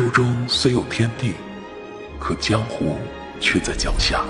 舟中虽有天地，可江湖却在脚下。